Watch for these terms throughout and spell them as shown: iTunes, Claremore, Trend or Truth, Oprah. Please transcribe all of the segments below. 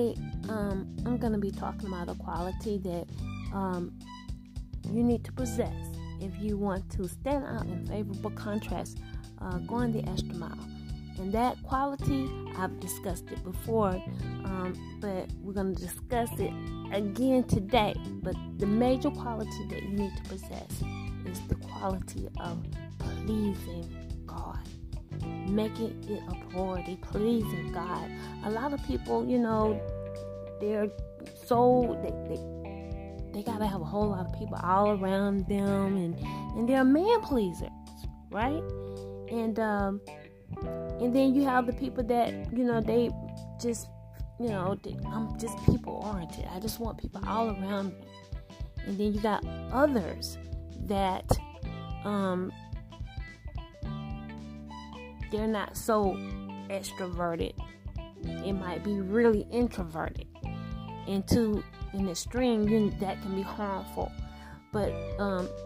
Today, I'm going to be talking about a quality that you need to possess if you want to stand out in favorable contrast, going the extra mile. And that quality, I've discussed it before, but we're going to discuss it again today. But the major quality that you need to possess is the quality of pleasing God. Making it a priority, pleasing God. A lot of people, they're so they gotta have a whole lot of people all around them, and they're man pleasers, right? And then you have the people that they just I'm just people oriented. I just want people all around me. And then you got others that they're not so extroverted. It might be really introverted. And to an extreme, that can be harmful. But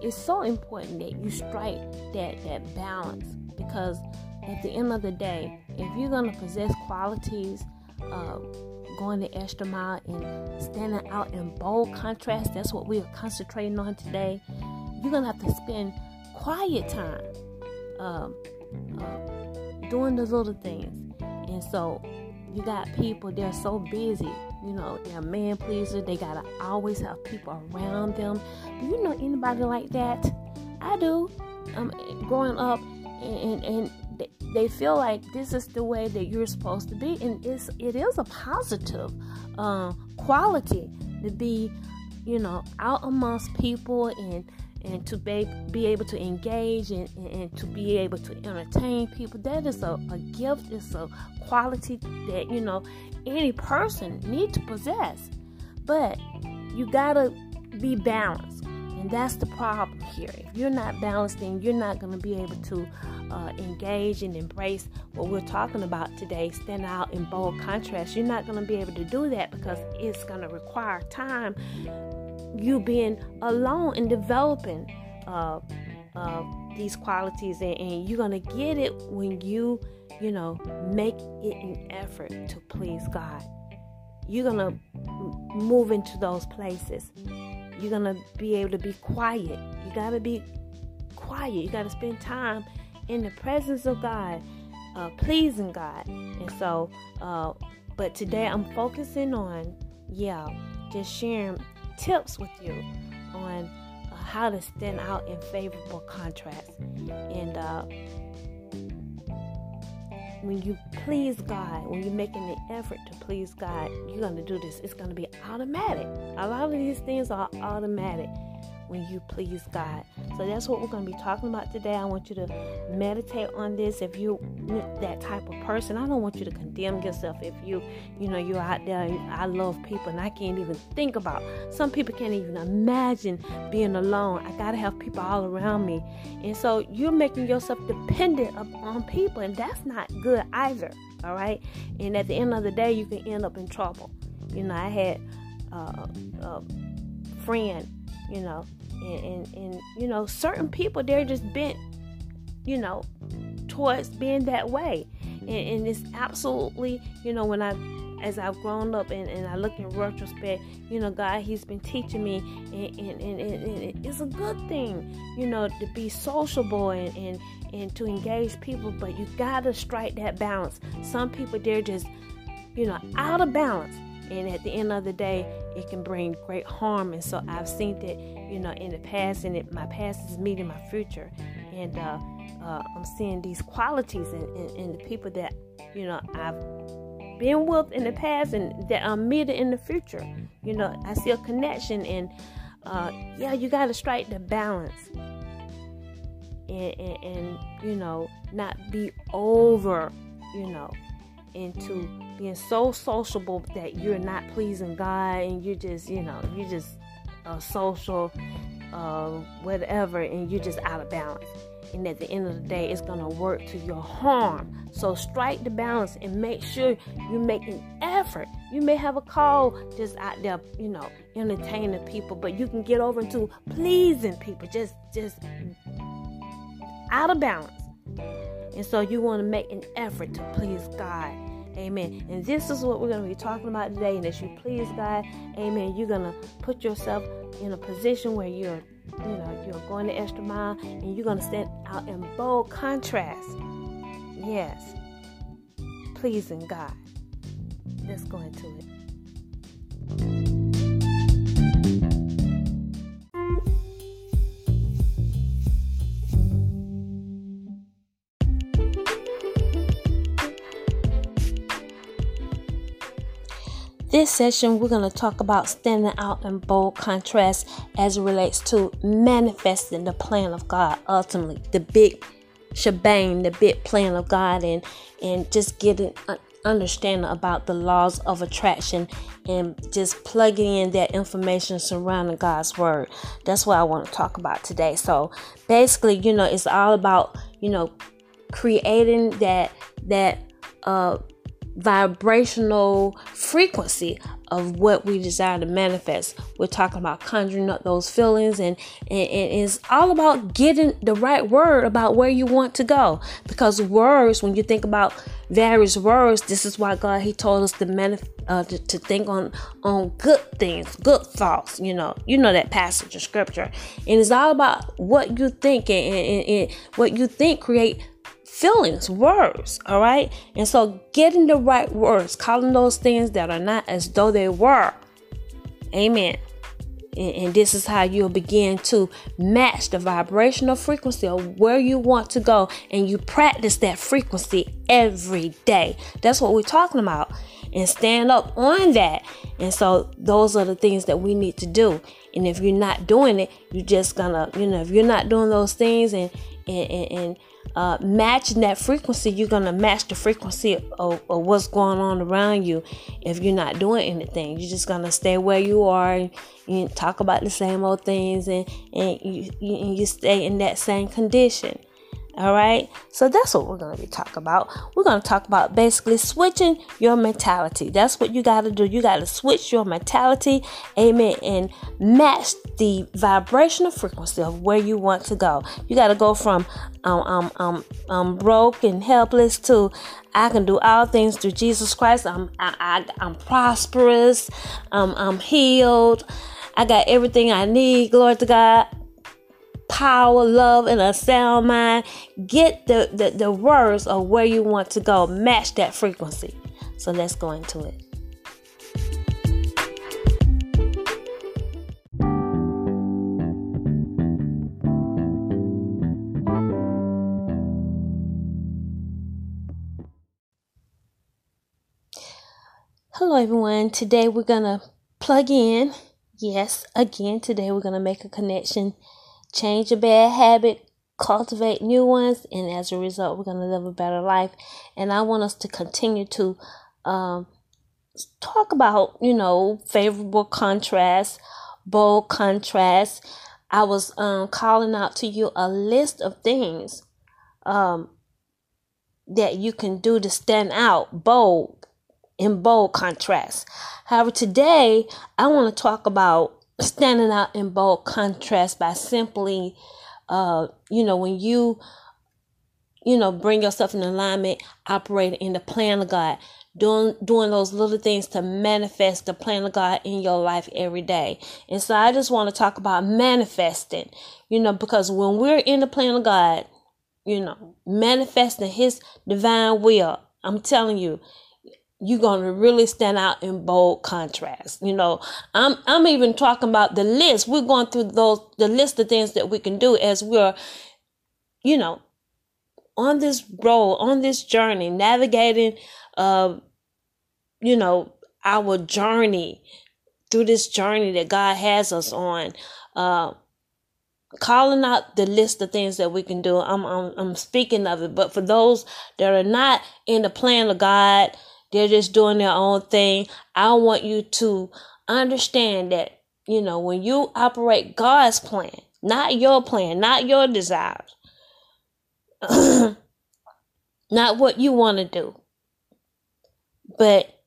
it's so important that you strike that balance, because at the end of the day, if you're going to possess qualities, going the extra mile and standing out in bold contrast, that's what we're concentrating on today, you're going to have to spend quiet time doing those little things. And so you got people, they're so busy, they're man pleasers, they gotta always have people around them. Do you know anybody like that? I do. Growing up, and they feel like this is the way that you're supposed to be, and it is a positive quality to be out amongst people, and to be able to engage, and to be able to entertain people. That is a gift. It's a quality that, any person needs to possess. But you gotta be balanced. And that's the problem here. If you're not balanced, then you're not going to be able to engage and embrace what we're talking about today, stand out in bold contrast. You're not going to be able to do that, because it's going to require time, you being alone and developing these qualities, and you're going to get it when you make it an effort to please God. You're going to move into those places. You're going to be able to be quiet. You got to be quiet. You got to spend time in the presence of God, pleasing God. And so, but today I'm focusing on, just sharing tips with you on how to stand out in favorable contrast. And when you please God, when you're making the effort to please God, you're going to do this. It's going to be automatic. A lot of these things are automatic when you please God. So that's what we're going to be talking about today. I want you to meditate on this. If you're that type of person, I don't want you to condemn yourself. If you're out there, I love people and I can't even think about. Some people can't even imagine being alone. I got to have people all around me. And so you're making yourself dependent on people, and that's not good either. All right. And at the end of the day, you can end up in trouble. I had a friend, and certain people, they're just bent, towards being that way, and it's absolutely, when I've grown up, and I look in retrospect, God, He's been teaching me, and it's a good thing, to be sociable, and to engage people, but you gotta strike that balance. Some people, they're just, out of balance. And at the end of the day, it can bring great harm. And so I've seen that, in the past, and my past is meeting my future. And I'm seeing these qualities in the people that, I've been with in the past, and that I'm meeting in the future. I see a connection, and you got to strike the balance. And not be over, into being so sociable that you're not pleasing God, and you're just, you're just social, whatever, and you're just out of balance. And at the end of the day, it's going to work to your harm. So strike the balance and make sure you make an effort. You may have a call just out there, entertaining people, but you can get over into pleasing people, just out of balance. And so you want to make an effort to please God. Amen. And this is what we're going to be talking about today. And as you please God, amen, you're going to put yourself in a position where you're going the extra mile, and you're going to stand out in bold contrast. Yes. Pleasing God. Let's go into it. This session, we're going to talk about standing out in bold contrast as it relates to manifesting the plan of God, ultimately, the big shebang, the big plan of God, and just getting an understanding about the laws of attraction and just plugging in that information surrounding God's word. That's what I want to talk about today. So basically, it's all about, creating that vibrational frequency of what we desire to manifest. We're talking about conjuring up those feelings, and it's all about getting the right word about where you want to go, because words, when you think about various words, this is why God, he told us to to think on good things, good thoughts, that passage of scripture. And it's all about what you think, and what you think create feelings, words, all right? And so getting the right words, calling those things that are not as though they were. Amen. And this is how you'll begin to match the vibrational frequency of where you want to go. And you practice that frequency every day. That's what we're talking about. And stand up on that. And so those are the things that we need to do. And if you're not doing it, you're just gonna, if you're not doing those things and matching that frequency, you're going to match the frequency of what's going on around you. If you're not doing anything, you're just going to stay where you are and talk about the same old things, and you stay in that same condition. All right. So that's what we're going to be talking about. We're going to talk about basically switching your mentality. That's what you got to do. You got to switch your mentality. Amen. And match the vibrational frequency of where you want to go. You got to go from I'm broke and helpless to I can do all things through Jesus Christ. I'm prosperous. I'm healed. I got everything I need. Glory to God. Power, love, and a sound mind. Get the words of where you want to go. Match that frequency. So let's go into it. Hello, everyone. Today we're going to plug in. Yes, again, today we're going to make a connection. Change a bad habit, cultivate new ones, and as a result, we're going to live a better life. And I want us to continue to talk about, favorable contrast, bold contrast. I was calling out to you a list of things that you can do to stand out bold, in bold contrast. However, today, I want to talk about standing out in bold contrast by simply, when you, bring yourself in alignment, operating in the plan of God, doing those little things to manifest the plan of God in your life every day. And so I just want to talk about manifesting, because when we're in the plan of God, manifesting his divine will, I'm telling you, you're going to really stand out in bold contrast. I'm even talking about the list. We're going through the list of things that we can do as we're, on this road, on this journey, navigating, our journey through this journey that God has us on, calling out the list of things that we can do. I'm speaking of it, but for those that are not in the plan of God, they're just doing their own thing. I want you to understand that, when you operate God's plan, not your desires, not what you want to do, but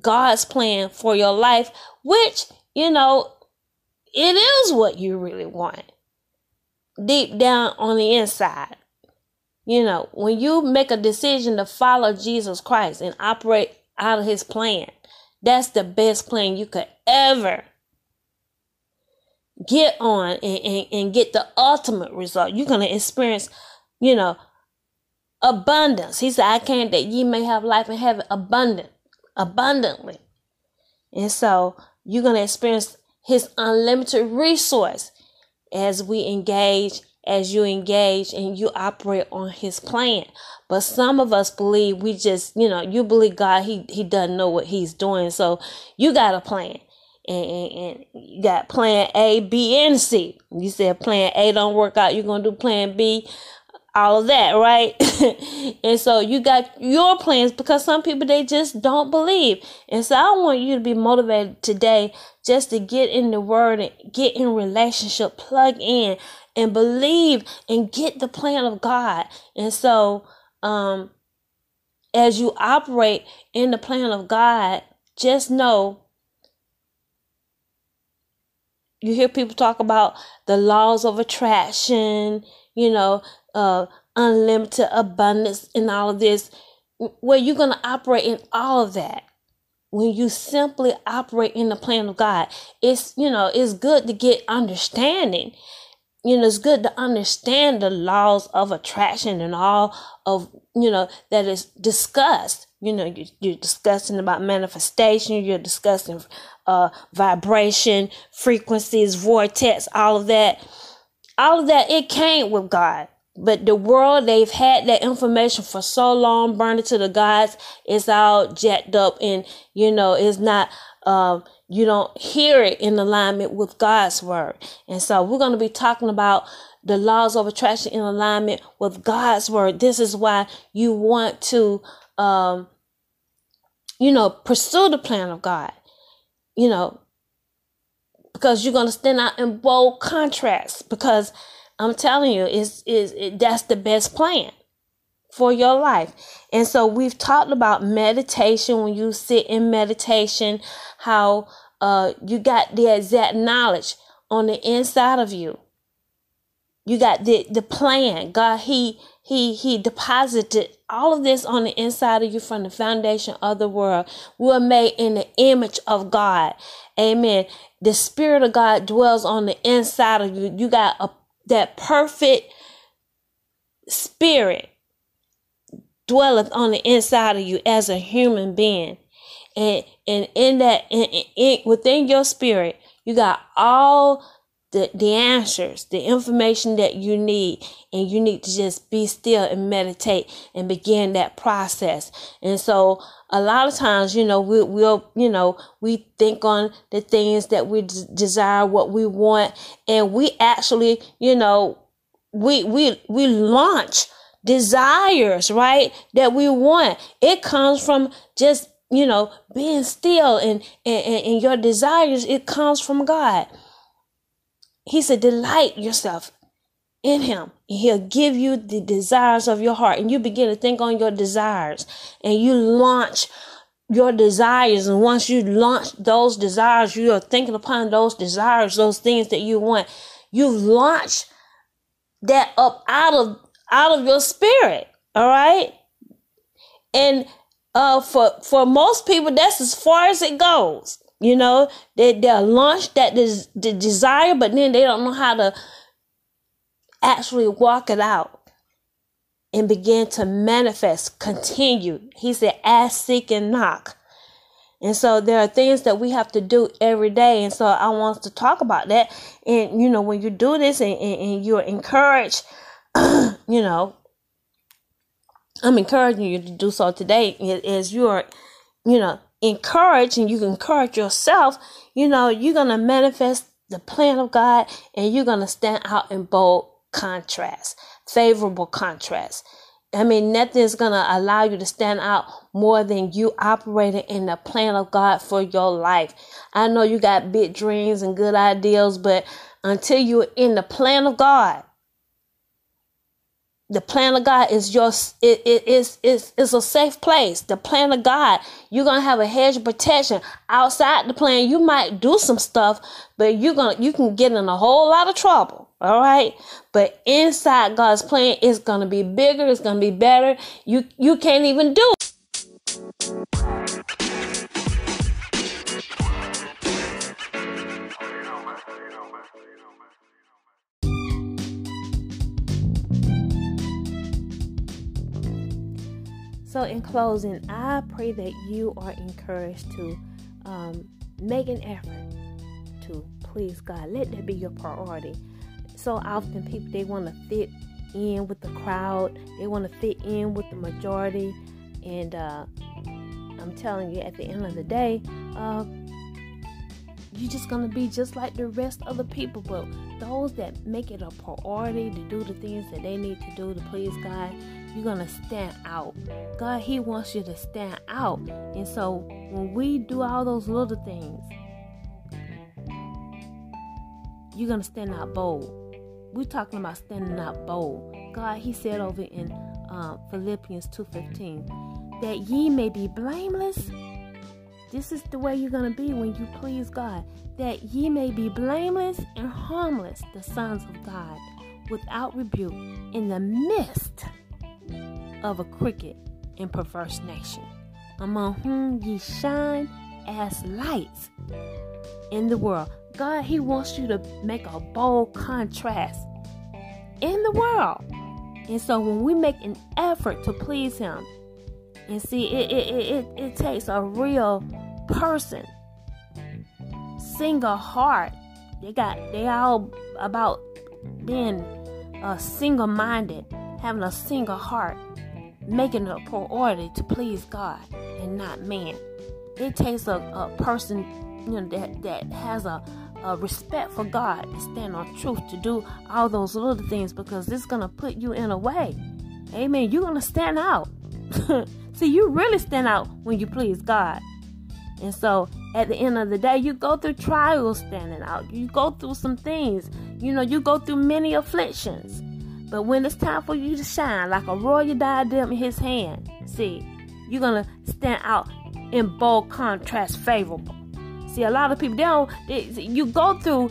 God's plan for your life, which, it is what you really want deep down on the inside. You know, when you make a decision to follow Jesus Christ and operate out of his plan, that's the best plan you could ever get on and get the ultimate result. You're going to experience, you know, abundance. He said, I came that ye may have life and have it abundantly. And so you're going to experience his unlimited resource as we engage, as you engage and you operate on his plan. But some of us believe we just, you know, you believe God, he doesn't know what he's doing. So you got a plan. And you got plan A, B, and C. You said plan A don't work out, you're going to do plan B, all of that, right? And so you got your plans, because some people, they just don't believe. And so I want you to be motivated today just to get in the word and get in relationship, plug in and believe and get the plan of God. And so as you operate in the plan of God, just know, you hear people talk about the laws of attraction, you know, unlimited abundance and all of this. Well, you're going to operate in all of that when you simply operate in the plan of God. It's, you know, it's good to get understanding. You know, it's good to understand the laws of attraction and all of, you know, that is discussed. You know, you're discussing about manifestation, you're discussing vibration, frequencies, vortex, all of that. All of that, it came with God. But the world, they've had that information for so long, burned it to the gods. It's all jacked up and, you know, it's not, you don't hear it in alignment with God's word. And so we're going to be talking about the laws of attraction in alignment with God's word. This is why you want to, you know, pursue the plan of God, you know, because you're going to stand out in bold contracts, because I'm telling you, that's the best plan for your life. And so we've talked about meditation, when you sit in meditation, how you got the exact knowledge on the inside of you. You got the plan. God, he deposited all of this on the inside of you from the foundation of the world. We're made in the image of God. Amen. The Spirit of God dwells on the inside of you. You got that perfect spirit dwelleth on the inside of you as a human being. And in that, within your spirit, you got all the answers, the information that you need, and you need to just be still and meditate and begin that process. And so a lot of times, you know, we think on the things that we desire, what we want, and we actually, you know, we launch desires, right, that we want. It comes from just, you know, being still and your desires, it comes from God. He said, delight yourself in him, and he'll give you the desires of your heart. And you begin to think on your desires, and you launch your desires. And once you launch those desires, you are thinking upon those desires, those things that you want. You've launched that up out of your spirit. All right. And for most people, that's as far as it goes. You know, they'll launch that the desire, but then they don't know how to actually walk it out and begin to manifest, continue. He said, ask, seek, and knock. And so there are things that we have to do every day. And so I want us to talk about that. And, you know, when you do this and you're encouraged, you know, I'm encouraging you to do so today as you're, you know, encourage, and you can encourage yourself. You know, you're going to manifest the plan of God, and you're going to stand out in bold contrast, favorable contrast. I mean, nothing is going to allow you to stand out more than you operating in the plan of God for your life. I know you got big dreams and good ideals, but until you're in the plan of God, the plan of God is your, it's a safe place. The plan of God, you're going to have a hedge of protection. Outside the plan, you might do some stuff, but you can get in a whole lot of trouble. All right. But inside God's plan, it's going to be bigger. It's going to be better. You can't even do it. So in closing, I pray that you are encouraged to make an effort to please God. Let that be your priority. So often people, they want to fit in with the crowd. They want to fit in with the majority. And I'm telling you, at the end of the day, you're just going to be just like the rest of the people. But those that make it a priority to do the things that they need to do to please God, you're going to stand out. God, He wants you to stand out. And so when we do all those little things, you're going to stand out bold. We're talking about standing out bold. God, He said over in Philippians 2:15, that ye may be blameless. This is the way you're going to be when you please God. That ye may be blameless and harmless, the sons of God, without rebuke, in the midst of a crooked and perverse nation, among whom ye shine as lights in the world. God, He wants you to make a bold contrast in the world. And so when we make an effort to please Him, and see, it takes a real person, single heart. They all about being single-minded, having a single heart, making a priority to please God and not man. It takes a person, you know, that has a respect for God, to stand on truth, to do all those little things, because it's going to put you in a way. Amen. You're going to stand out. See, you really stand out when you please God. And so at the end of the day, you go through trials standing out. You go through some things. You know, you go through many afflictions. But when it's time for you to shine like a royal diadem in His hand, see, you're going to stand out in bold contrast, favorable. See, a lot of people, you go through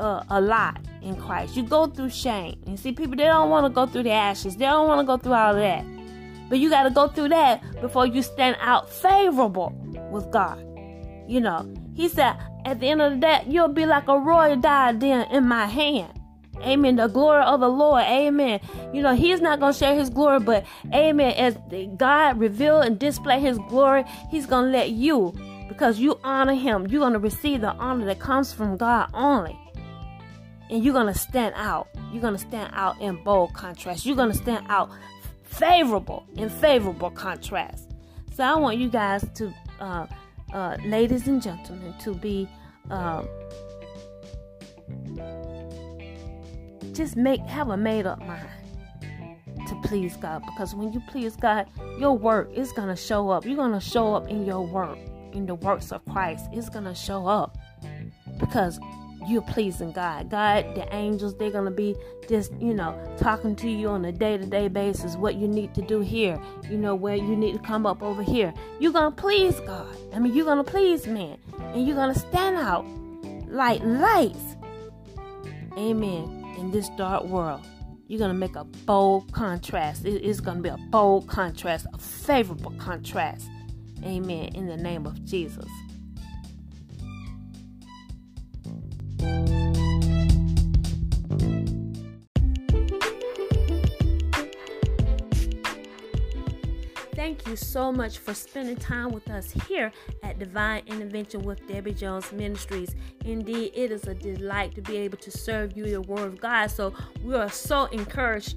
a lot in Christ. You go through shame. And see, people, they don't want to go through the ashes. They don't want to go through all of that. But you got to go through that before you stand out favorable with God. You know, He said, at the end of the day, you'll be like a royal diadem in my hand. Amen. The glory of the Lord. Amen. You know, He's not going to share His glory, but amen, as God reveal and display His glory, He's going to let you, because you honor Him. You're going to receive the honor that comes from God only. And you're going to stand out. You're going to stand out in bold contrast. You're going to stand out favorable, in favorable contrast. So I want you guys to, ladies and gentlemen, to be... just have a made-up mind to please God. Because when you please God, your work is going to show up. You're going to show up in your work, in the works of Christ. It's going to show up because you're pleasing God. God, the angels, they're going to be just, you know, talking to you on a day-to-day basis, what you need to do here, you know, where you need to come up over here. You're going to please God. I mean, you're going to please man. And you're going to stand out like lights. Amen. In this dark world, you're going to make a bold contrast. It's going to be a bold contrast, a favorable contrast. Amen. In the name of Jesus. Thank you so much for spending time with us here at Divine Intervention with Debbie Jones Ministries. Indeed, it is a delight to be able to serve you the Word of God. So we are so encouraged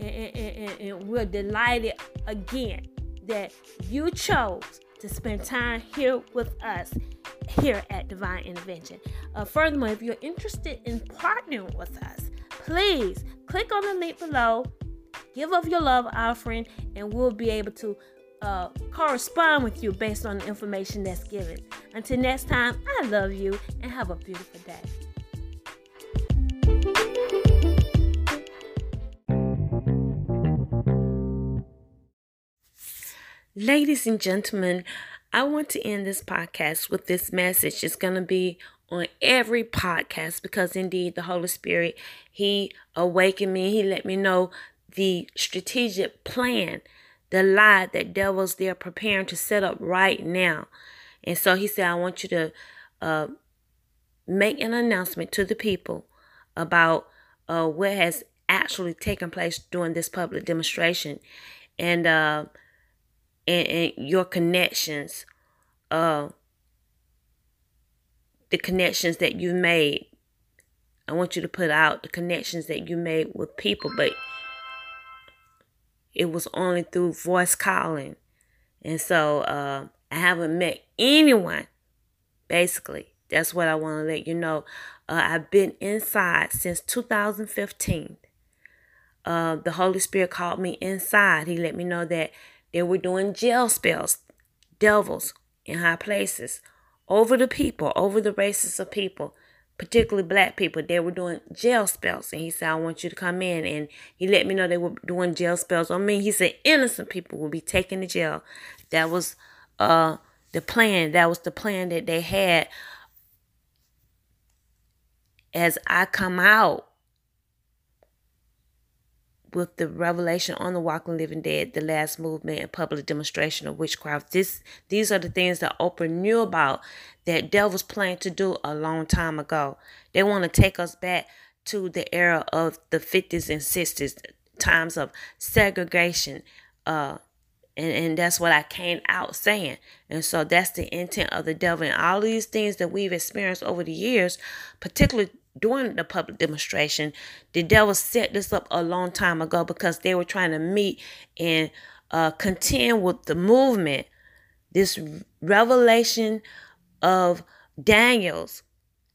And we're delighted again that you chose to spend time here with us here at Divine Intervention. Furthermore, if you're interested in partnering with us, please click on the link below, give up your love offering, and we'll be able to correspond with you based on the information that's given. Until next time, I love you and have a beautiful day. Ladies and gentlemen, I want to end this podcast with this message. It's going to be on every podcast because indeed the Holy Spirit, He awakened me. He let me know the strategic plan, the lie that devils they're preparing to set up right now. And so He said, I want you to make an announcement to the people about what has actually taken place during this public demonstration. And your connections, the connections that you made. I want you to put out the connections that you made with people, but it was only through voice calling. And so I haven't met anyone, basically. That's what I want to let you know. I've been inside since 2015. The Holy Spirit called me inside. He let me know that they were doing jail spells, devils in high places, over the people, over the races of people, particularly black people. They were doing jail spells. And He said, I want you to come in. And He let me know they were doing jail spells on me. He said, innocent people will be taken to jail. That was the plan. That was the plan that they had. As I come out with the revelation on the Walking Living Dead, the last movement and public demonstration of witchcraft, these are the things that Oprah knew about that devils planned to do a long time ago. They want to take us back to the era of the 50s and 60s, times of segregation. And that's what I came out saying. And so that's the intent of the devil. And all these things that we've experienced over the years, particularly during the public demonstration, the devil set this up a long time ago because they were trying to meet and contend with the movement. This revelation of Daniel's,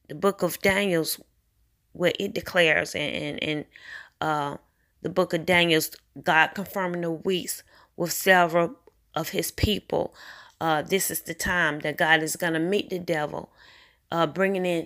the book of Daniel's, where it declares in the book of Daniel's, God confirming the weeks with several of His people. This is the time that God is going to meet the devil, bringing in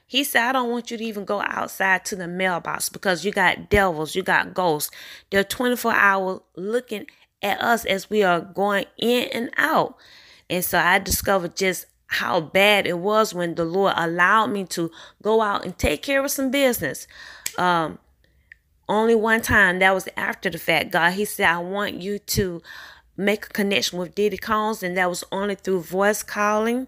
He said, I don't want you to even go outside to the mailbox because you got devils, you got ghosts. They're 24-hour looking at us as we are going in and out. And so I discovered just how bad it was when the Lord allowed me to go out and take care of some business. Only one time, that was after the fact. God, He said, I want you to make a connection with Diddy Combs, and that was only through voice calling.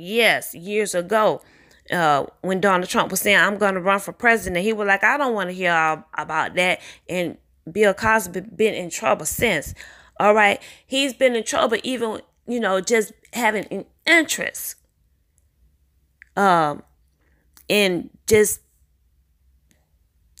Yes, years ago, when Donald Trump was saying, I'm going to run for president, he was like, I don't want to hear all about that. And Bill Cosby been in trouble since. All right. He's been in trouble even, you know, just having an interest in just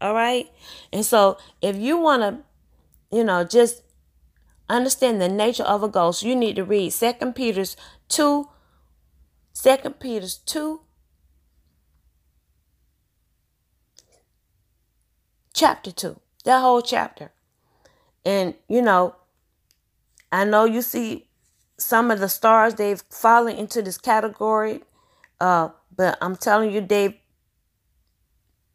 all right? And so if you want to, you know, just understand the nature of a ghost, you need to read 2 Peter 2, chapter 2, that whole chapter. And, you know, I know you see some of the stars, they've fallen into this category, but I'm telling you, they've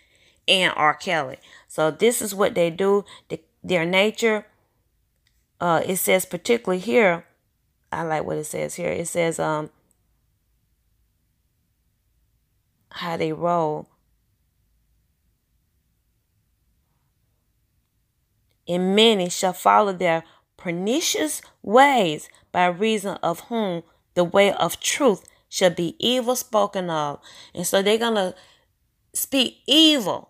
and R. Kelly. So this is what they do. Their nature, it says particularly here, I like what it says here. It says how they roll. And many shall follow their pernicious ways, by reason of whom the way of truth shall be evil spoken of. And so they're going to speak evil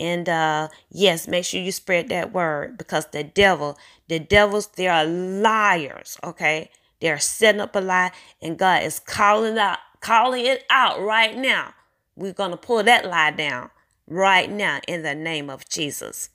And yes, make sure you spread that word, because the devils, they are liars. Okay, they are setting up a lie, and God is calling it out right now. We're gonna pull that lie down right now in the name of Jesus.